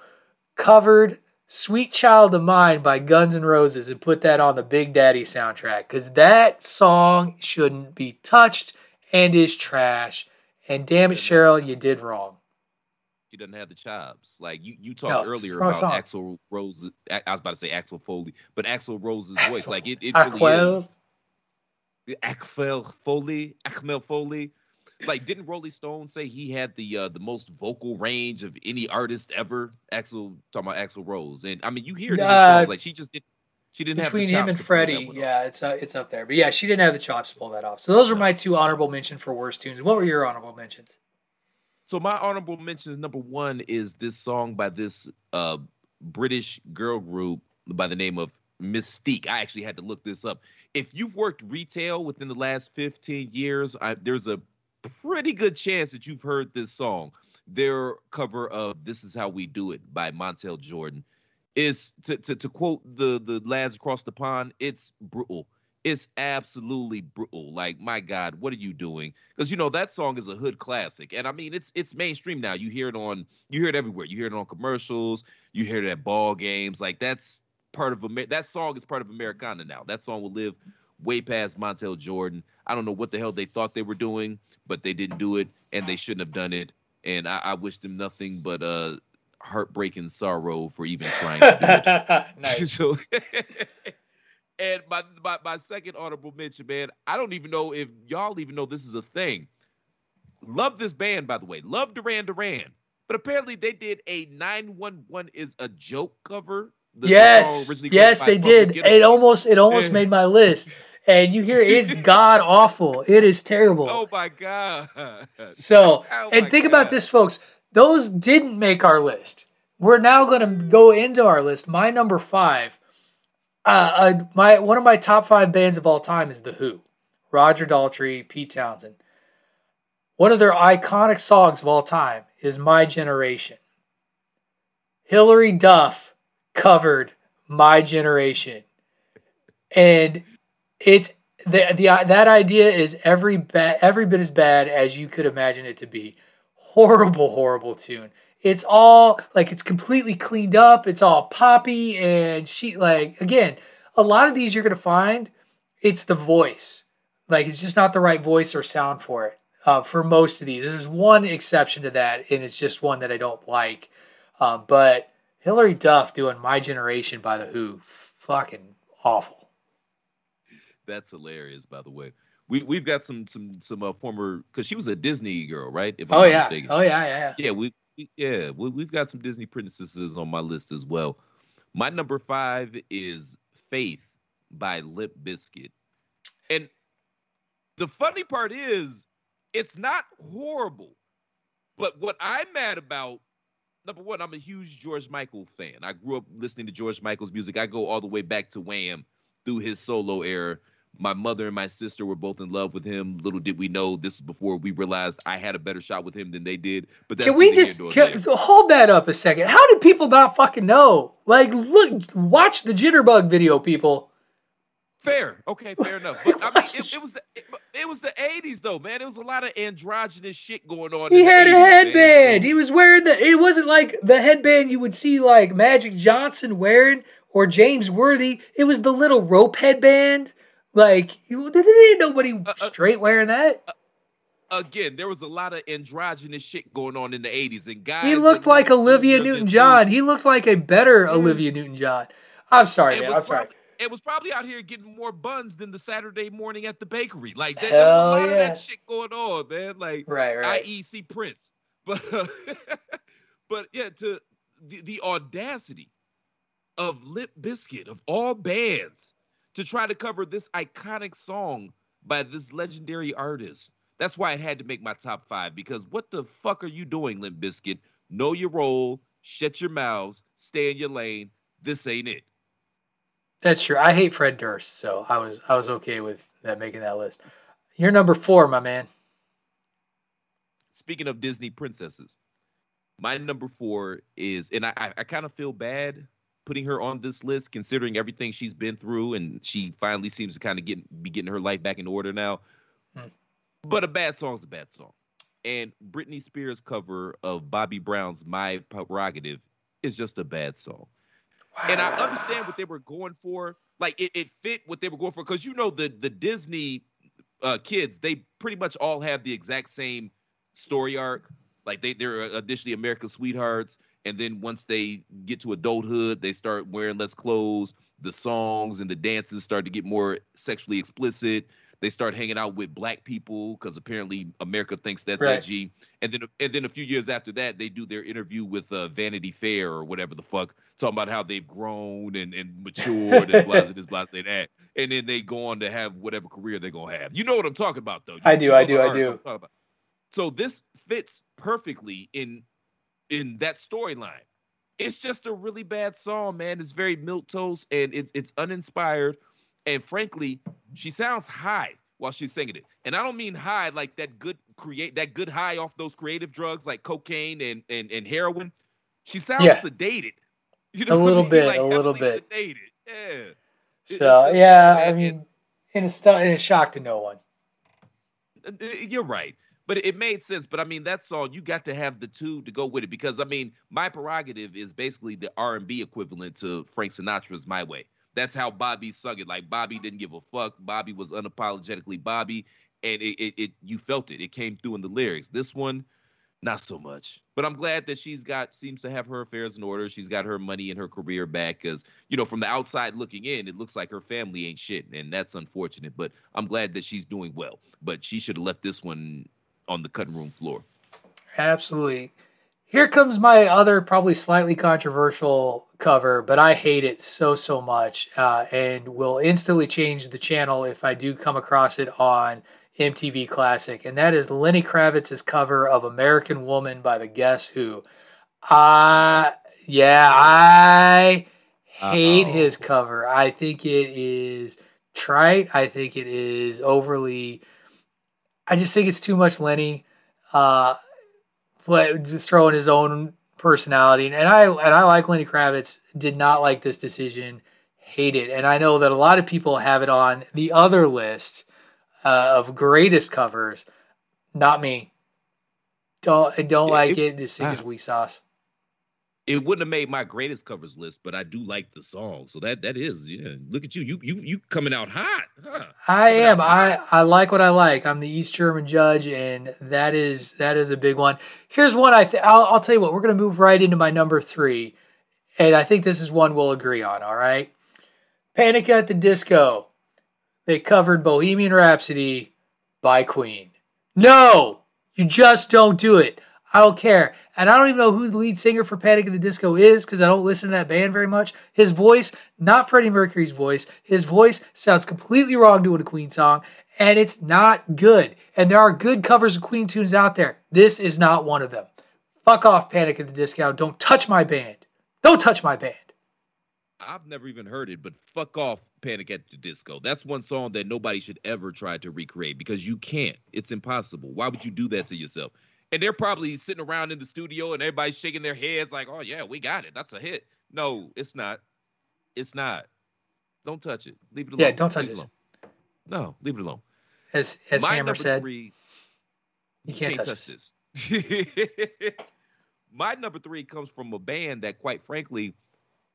covered Sweet Child of Mine by Guns N' Roses and put that on the Big Daddy soundtrack, because that song shouldn't be touched and is trash. And damn it, Sheryl, you did wrong. She doesn't have the chops. Like you, you talked no, earlier about Axl Rose. I was about to say Axl Foley, but Axl Rose's Axl, voice, like it, it really is. Achmel Foley, Achmel Foley. Like, didn't Rolling Stone say he had the uh, the most vocal range of any artist ever? Axl, talking about Axl Rose, and I mean, you hear it in uh, the shows, like she just didn't, she didn't have the chops between him and Freddie. Yeah, it's uh, it's up there, but yeah, she didn't have the chops to pull that off. So those are my two honorable mentions for worst tunes. What were your honorable mentions? So my honorable mentions, number one is this song by this uh, British girl group by the name of Mystique. I actually had to look this up. If you've worked retail within the last fifteen years, I, there's a pretty good chance that you've heard this song. Their cover of This Is How We Do It by Montel Jordan is, to to, to quote the, the lads across the pond, it's brutal. It's absolutely brutal. Like, my God, what are you doing? Because, you know, that song is a hood classic. And, I mean, it's it's mainstream now. You hear it on, you hear it everywhere. You hear it on commercials. You hear it at ball games. Like, that's part of, Amer- that song is part of Americana now. That song will live way past Montel Jordan. I don't know what the hell they thought they were doing, but they didn't do it, and they shouldn't have done it. And I, I wish them nothing but uh, heartbreak and sorrow for even trying to do it. So, and my, my, my second honorable mention, man, I don't even know if y'all even know this is a thing. Love this band, by the way. Love Duran Duran. But apparently they did a nine one one is a Joke cover. The, yes, the yes, they did. It almost, it almost made my list. And you hear it's god awful. It is terrible. Oh my god! So, oh and think god. about this, folks. Those didn't make our list. We're now going to go into our list. My number five, uh, uh, my one of my top five bands of all time is The Who. Roger Daltrey, Pete Townsend. One of their iconic songs of all time is "My Generation." Hilary Duff covered "My Generation," and It's the the that idea is every ba- every bit as bad as you could imagine it to be. Horrible, horrible tune. It's all like it's completely cleaned up. It's all poppy and she like again. A lot of these you're gonna find it's the voice. Like it's just not the right voice or sound for it. Uh, for most of these, there's one exception to that, and it's just one that I don't like. Uh, but Hilary Duff doing "My Generation" by The Who, fucking awful. That's hilarious, by the way. We, we've got some some some uh, former, because she was a Disney girl, right? If I'm oh, not yeah. mistaken. Oh, yeah, yeah, yeah. Yeah, we, yeah we, we've got some Disney princesses on my list as well. My number five is Faith by Limp Bizkit. And the funny part is, it's not horrible. But what I'm mad about, number one, I'm a huge George Michael fan. I grew up listening to George Michael's music. I go all the way back to Wham! Through his solo era. My mother and my sister were both in love with him. Little did we know, this was before we realized I had a better shot with him than they did. But that's can we just can, hold that up a second? How did people not fucking know? Like, look, watch the Jitterbug video, people. Fair, okay, fair enough. But I mean, it, it was the it, it was the eighties though, man. It was a lot of androgynous shit going on. He in had the eighties, a headband. Man. He was wearing the. It wasn't like the headband you would see like Magic Johnson wearing. Or James Worthy, it was the little rope headband. Like, there ain't nobody uh, straight wearing that. Uh, again, there was a lot of androgynous shit going on in the eighties. And guys, he looked like Olivia Newton-John. He looked like a better mm-hmm. Olivia Newton-John. I'm sorry, it man. I'm probably, sorry. It was probably out here getting more buns than the Saturday morning at the bakery. Like, there, there was a lot yeah. of that shit going on, man. Like, right, right. I E C Prince. But, uh, but yeah, to the, the audacity of Limp Bizkit, of all bands, to try to cover this iconic song by this legendary artist. That's why it had to make my top five, because what the fuck are you doing, Limp Bizkit? Know your role, shut your mouths, stay in your lane. This ain't it. That's true. I hate Fred Durst, so I was I was okay with that making that list. You're number four, my man. Speaking of Disney princesses, my number four is, and I, I, I kind of feel bad putting her on this list, considering everything she's been through, and she finally seems to kind of get be getting her life back in order now. Hmm. But a bad song's a bad song. And Britney Spears' cover of Bobby Brown's My Prerogative is just a bad song. Wow. And I understand what they were going for. Like, it, it fit what they were going for, because, you know, the, the Disney uh, kids, they pretty much all have the exact same story arc. Like, they, they're initially America's Sweethearts. And then once they get to adulthood, they start wearing less clothes. The songs and the dances start to get more sexually explicit. They start hanging out with black people because apparently America thinks that's right. edgy. And then and then a few years after that, they do their interview with uh, Vanity Fair or whatever the fuck, talking about how they've grown and, and matured and blah, this, blah, that. And then they go on to have whatever career they're going to have. You know what I'm talking about, though. You, I do, you know I do, I do. So this fits perfectly in in that storyline. It's just a really bad song, man. It's very milquetoast, and it's it's uninspired. And frankly, she sounds high while she's singing it. And I don't mean high like that good create that good high off those creative drugs like cocaine and and, and heroin. She sounds yeah. sedated. You know a little I mean? bit, like, a little bit. Sedated. Yeah. So just, yeah, man, I mean, and it's st- a shock to no one. You're right. But it made sense. But, I mean, that song, you got to have the two to go with it. Because, I mean, My Prerogative is basically the R and B equivalent to Frank Sinatra's My Way. That's how Bobby sung it. Like, Bobby didn't give a fuck. Bobby was unapologetically Bobby. And it, it, it you felt it. It came through in the lyrics. This one, not so much. But I'm glad that she's got, seems to have her affairs in order. She's got her money and her career back. Because, you know, from the outside looking in, it looks like her family ain't shit. And that's unfortunate. But I'm glad that she's doing well. But she should have left this one on the cutting room floor. Absolutely. Here comes my other probably slightly controversial cover, but I hate it so, so much uh, and will instantly change the channel if I do come across it on M T V Classic, and that is Lenny Kravitz's cover of American Woman by the Guess Who. Uh, yeah, I hate Uh-oh. his cover. I think it is trite. I think it is overly... I just think it's too much Lenny, uh, but just throwing his own personality. And I and I like Lenny Kravitz. Did not like this decision. Hate it. And I know that a lot of people have it on the other list uh, of greatest covers. Not me. Don't I don't it, like it. Just think it's weak sauce. It wouldn't have made my greatest covers list, but I do like the song. So that that is, yeah. Look at you. You you you coming out hot. Huh? I am. Hot. I, I like what I like. I'm the East German judge, and that is that is a big one. Here's one I th- I'll, I'll tell you what. We're going to move right into my number three, and I think this is one we'll agree on, all right? Panic at the Disco. They covered Bohemian Rhapsody by Queen. No! You just don't do it. I don't care. And I don't even know who the lead singer for Panic at the Disco is because I don't listen to that band very much. His voice, not Freddie Mercury's voice, his voice sounds completely wrong doing a Queen song, and it's not good. And there are good covers of Queen tunes out there. This is not one of them. Fuck off, Panic at the Disco. Don't touch my band. Don't touch my band. I've never even heard it, but fuck off, Panic at the Disco. That's one song that nobody should ever try to recreate because you can't. It's impossible. Why would you do that to yourself? And they're probably sitting around in the studio and everybody's shaking their heads like, oh, yeah, we got it. That's a hit. No, it's not. It's not. Don't touch it. Leave it alone. Yeah, don't touch it. No, leave it alone. As, as Hammer said, three, you, you can't, can't touch, touch this. this. My number three comes from a band that, quite frankly,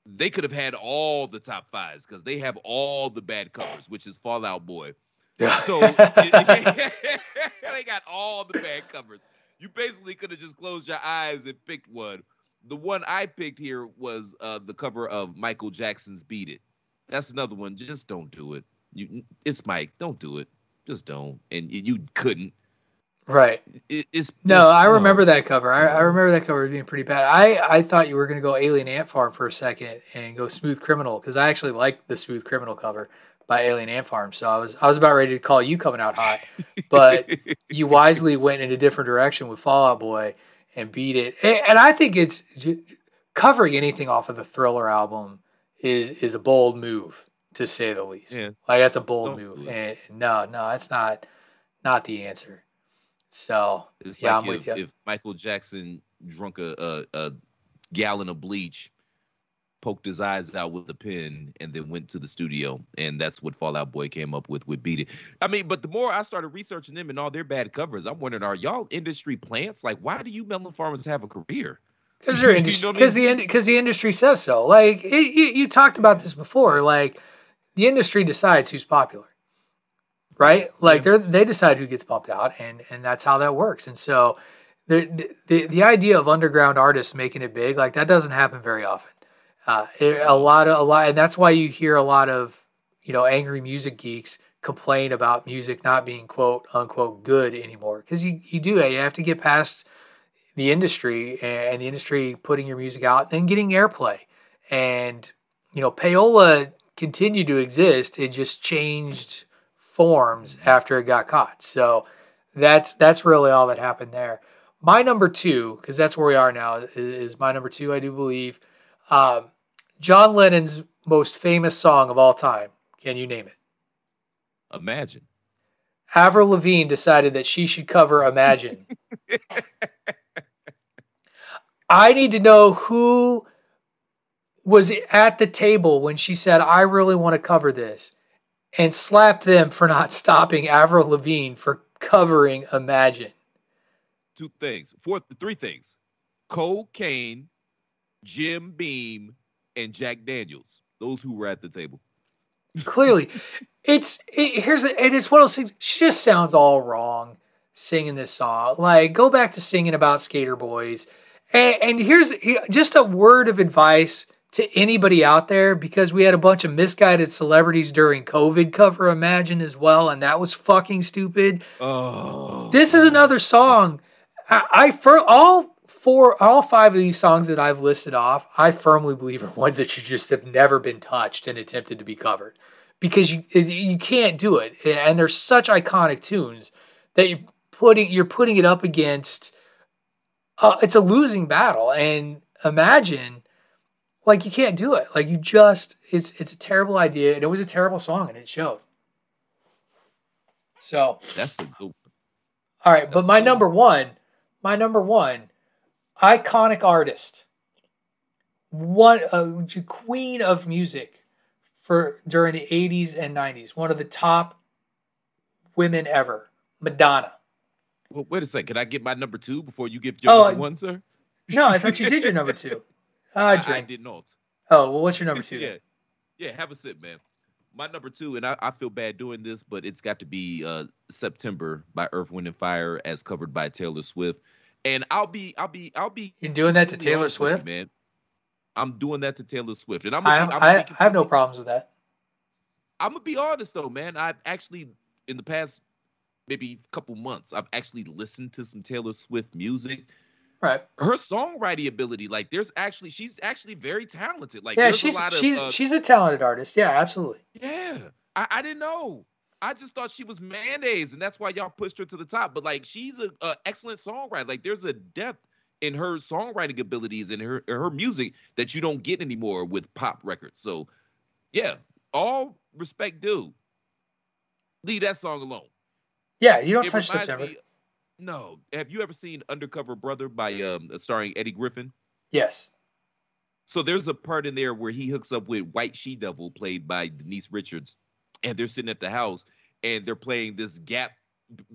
they could have had all the top fives because they have all the bad covers, which is Fall Out Boy. Yeah. So they got all the bad covers. You basically could have just closed your eyes and picked one. The one I picked here was uh, the cover of Michael Jackson's Beat It. That's another one. Just don't do it. You, it's Mike. Don't do it. Just don't. And you couldn't. Right. It, it's No, it's, I remember no. that cover. I, I remember that cover being pretty bad. I, I thought you were going to go Alien Ant Farm for a second and go Smooth Criminal because I actually liked the Smooth Criminal cover by Alien Ant Farm. So I was I was about ready to call you coming out hot, but you wisely went in a different direction with Fall Out Boy and Beat It. And, and I think it's covering anything off of the Thriller album is is a bold move, to say the least. Yeah. Like that's a bold Don't move. And no, no, that's not not the answer. So it's yeah, like I'm if, with you. If Michael Jackson drunk a, a, a gallon of bleach, poked his eyes out with a pen, and then went to the studio. And that's what Fall Out Boy came up with, with Beat It. I mean, but the more I started researching them and all their bad covers, I'm wondering, are y'all industry plants? Like, why do you melon farmers have a career? Because they're industry, you know I mean? the, 'cause the industry says so. Like, it, you, you talked about this before. Like, the industry decides who's popular, right? Like, yeah. they they decide who gets pumped out, and, and that's how that works. And so the, the the idea of underground artists making it big, like, that doesn't happen very often. Uh, it, a lot of a lot, and that's why you hear a lot of, you know, angry music geeks complain about music not being quote unquote good anymore, because you, you do you have to get past the industry and the industry putting your music out and getting airplay. And you know, payola continued to exist, it just changed forms after it got caught. So that's that's really all that happened there. My number two, because that's where we are now, is, is my number two, I do believe. Um, John Lennon's most famous song of all time. Can you name it? Imagine. Avril Lavigne decided that she should cover Imagine. I need to know who was at the table when she said, I really want to cover this, and slapped them for not stopping Avril Lavigne for covering Imagine. Two things. Four, three things. Cocaine, Jim Beam, and Jack Daniels. Those who were at the table. Clearly. It's it, here's a, and it's one of those things. She just sounds all wrong singing this song. Like, go back to singing about skater boys. And, and here's just a word of advice to anybody out there, because we had a bunch of misguided celebrities during COVID cover Imagine as well, and that was fucking stupid. Oh. This is another song. I, I for all four, all five of these songs that I've listed off, I firmly believe are ones that should just have never been touched and attempted to be covered, because you you can't do it. And they're such iconic tunes that you putting you're putting it up against. Uh, it's a losing battle, and Imagine, like, you can't do it. Like, you just it's it's a terrible idea, and it was a terrible song, and it showed. So that's a dope. Cool. All right, that's but my cool. number one. My number one, iconic artist, one uh, queen of music for during the eighties and nineties, one of the top women ever, Madonna. Well, wait a second. Can I get my number two before you give your oh, number one, sir? No, I thought you did your number two. Uh, I, I did not. Oh, well, what's your number two? yeah, yeah. Have a sip, man. My number two, and I, I feel bad doing this, but it's got to be uh, September by Earth, Wind, and Fire, as covered by Taylor Swift. And I'll be, I'll be, I'll be. You're doing that to Taylor Swift, man. I'm doing that to Taylor Swift, and I'm. I, be, I'm I, I have no problems with that. I'm gonna be honest though, man. I've actually, in the past maybe couple months, I've actually listened to some Taylor Swift music. Right. Her songwriting ability, like, there's actually, she's actually very talented. Like, yeah, there's she's, a lot of, she's, uh, she's a talented artist. Yeah, absolutely. Yeah. I, I didn't know. I just thought she was mayonnaise, and that's why y'all pushed her to the top. But, like, she's a, a excellent songwriter. Like, there's a depth in her songwriting abilities and her, her music that you don't get anymore with pop records. So, yeah, all respect due. Leave that song alone. Yeah, you don't it touch September. Me, No. Have you ever seen Undercover Brother by um, starring Eddie Griffin? Yes. So there's a part in there where he hooks up with White She-Devil, played by Denise Richards, and they're sitting at the house, and they're playing this Gap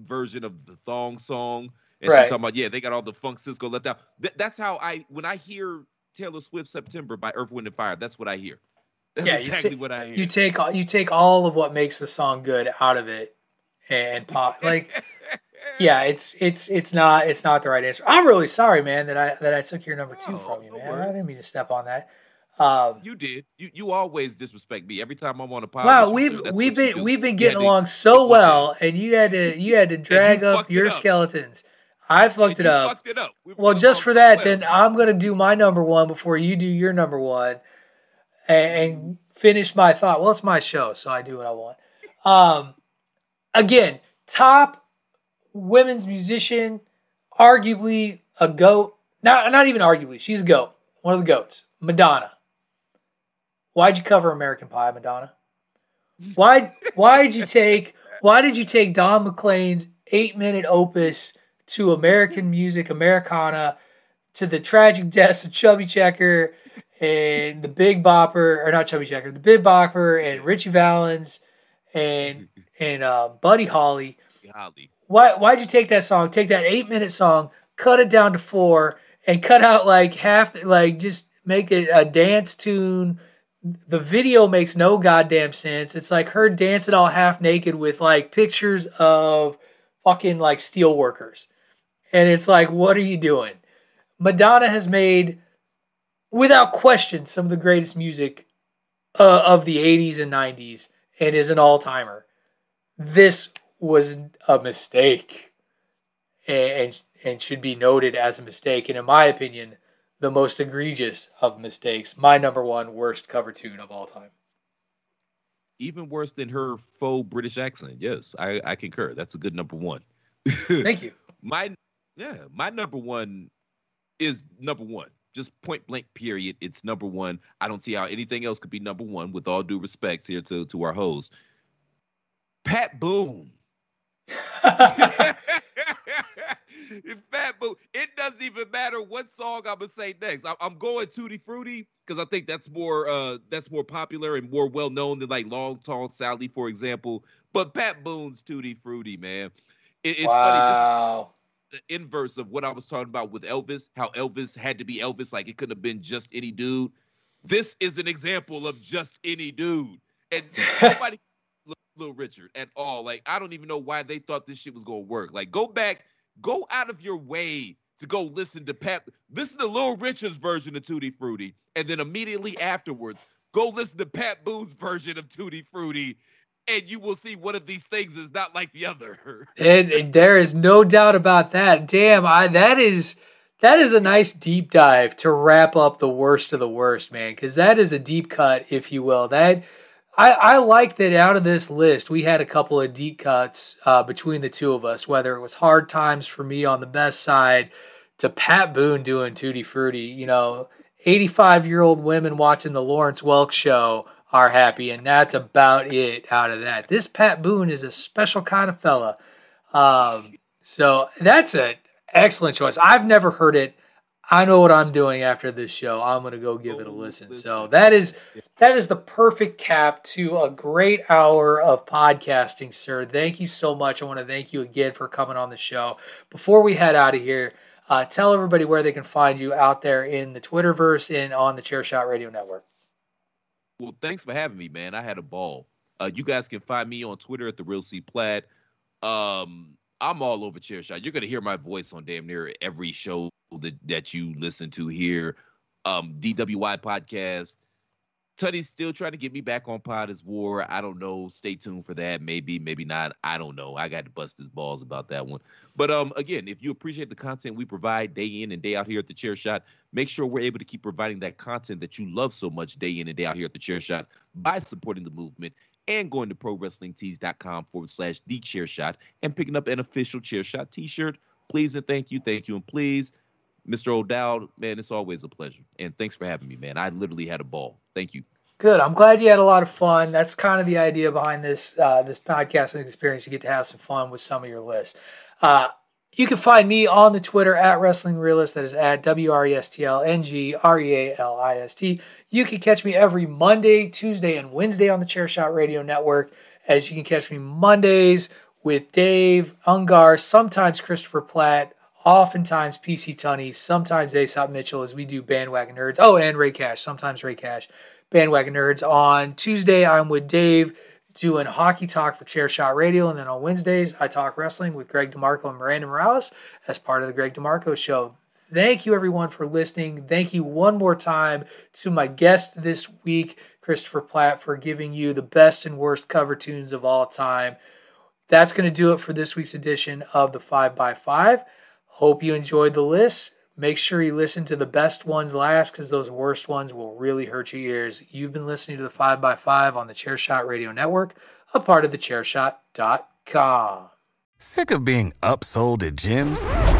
version of the Thong Song. And right. She's talking about, yeah, they got all the funk Cisco left out. Th- that's how I, when I hear Taylor Swift's September by Earth, Wind and Fire, that's what I hear. That's yeah, exactly ta- what I hear. You take, you take all of what makes the song good out of it and pop. Like... Yeah, it's it's it's not it's not the right answer. I'm really sorry, man, that I that I took your number two oh, from you, no man. Worries. I didn't mean to step on that. Um, you did. You you always disrespect me every time I'm on a podcast. Wow, we've sure we've been we've been getting along so well, and you had to you had to drag you up your up. skeletons. I fucked it up. fucked it up. We well, just for that, then I'm gonna do my number one before you do your number one, and, and finish my thought. Well, it's my show, so I do what I want. Um, again, top. Women's musician, arguably a GOAT. Not, not even arguably. She's a GOAT. One of the GOATs. Madonna. Why'd you cover American Pie, Madonna? Why why did you take why did you take Don McLean's eight-minute opus to American music, Americana, to the tragic deaths of Chubby Checker and the Big Bopper, or not Chubby Checker, the Big Bopper and Richie Valens and and uh, Buddy Holly. Holly. Why, why'd you take that song, take that eight-minute song, cut it down to four, and cut out, like, half, like, just make it a dance tune. The video makes no goddamn sense. It's, like, her dancing all half-naked with, like, pictures of fucking, like, steel workers. And it's like, what are you doing? Madonna has made, without question, some of the greatest music uh, of the eighties and nineties, and is an all-timer. this was a mistake and and should be noted as a mistake. And in my opinion, the most egregious of mistakes. My number one worst cover tune of all time. Even worse than her faux British accent. Yes, I, I concur. That's a good number one. Thank you. My yeah, my number one is number one. Just point blank period. It's number one. I don't see how anything else could be number one, with all due respect here to, to our host. Pat Boone. Fat Boone. It doesn't even matter what song I'm gonna say next. I, I'm going Tutti Frutti because I think that's more uh, that's more popular and more well known than like Long Tall Sally, for example. But Pat Boone's Tutti Frutti, man. It, it's wow. funny. This, the inverse of what I was talking about with Elvis, how Elvis had to be Elvis, like it couldn't have been just any dude. This is an example of just any dude, and nobody Little Richard at all. Like, I don't even know why they thought this shit was gonna work. Like, go back, go out of your way to go listen to Pat, listen to Little Richard's version of Tutti Frutti, and then immediately afterwards, go listen to Pat Boone's version of Tutti Frutti. And you will see one of these things is not like the other. and, and there is no doubt about that. Damn, I that is that is a nice deep dive to wrap up the worst of the worst, man. Because that is a deep cut, if you will. That I, I like that out of this list, we had a couple of deep cuts uh, between the two of us. Whether it was Hard Times for me on the best side, to Pat Boone doing Tutti Frutti. You know, eighty-five-year-old women watching the Lawrence Welk show are happy, and that's about it out of that. This Pat Boone is a special kind of fella. Um, so that's an excellent choice. I've never heard it. I know what I'm doing after this show. I'm going to go give it a listen. So that is that is the perfect cap to a great hour of podcasting, sir. Thank you so much. I want to thank you again for coming on the show. Before we head out of here, uh, tell everybody where they can find you out there in the Twitterverse and on the Chairshot Radio Network. Well, thanks for having me, man. I had a ball. Uh, you guys can find me on Twitter at The Real C Platt. Um, I'm all over Chairshot. You're going to hear my voice on damn near every show that, that you listen to here. Um, D W I podcast. Tunney's still trying to get me back on Pod is War. I don't know. Stay tuned for that. Maybe, maybe not. I don't know. I got to bust his balls about that one. But um, again, if you appreciate the content we provide day in and day out here at the Chairshot, make sure we're able to keep providing that content that you love so much day in and day out here at the Chairshot by supporting the movement and going to prowrestlingtees.com forward slash the Chairshot and picking up an official Chairshot t-shirt. Please and thank you, thank you, and please. Mister O'Dowd, man, it's always a pleasure. And thanks for having me, man. I literally had a ball. Thank you. Good. I'm glad you had a lot of fun. That's kind of the idea behind this uh, this podcasting experience. You get to have some fun with some of your lists. Uh, You can find me on the Twitter at Wrestling Realist. That is at W R E S T L N G R E A L I S T. You can catch me every Monday, Tuesday, and Wednesday on the Chairshot Radio Network. As you can catch me Mondays with Dave Ungar, sometimes Christopher Platt, oftentimes P C Tunney, sometimes Aesop Mitchell as we do Bandwagon Nerds. Oh, and Ray Cash, sometimes Ray Cash. Bandwagon Nerds. On Tuesday, I'm with Dave doing hockey talk for Chairshot Radio, and then on Wednesdays, I talk wrestling with Greg DeMarco and Miranda Morales as part of the Greg DeMarco Show. Thank you, everyone, for listening. Thank you one more time to my guest this week, Christopher Platt, for giving you the best and worst cover tunes of all time. That's going to do it for this week's edition of the five by five. Hope you enjoyed the list. Make sure you listen to the best ones last, because those worst ones will really hurt your ears. You've been listening to the five by five on the Chairshot Radio Network, a part of the Chairshot dot com. Sick of being upsold at gyms?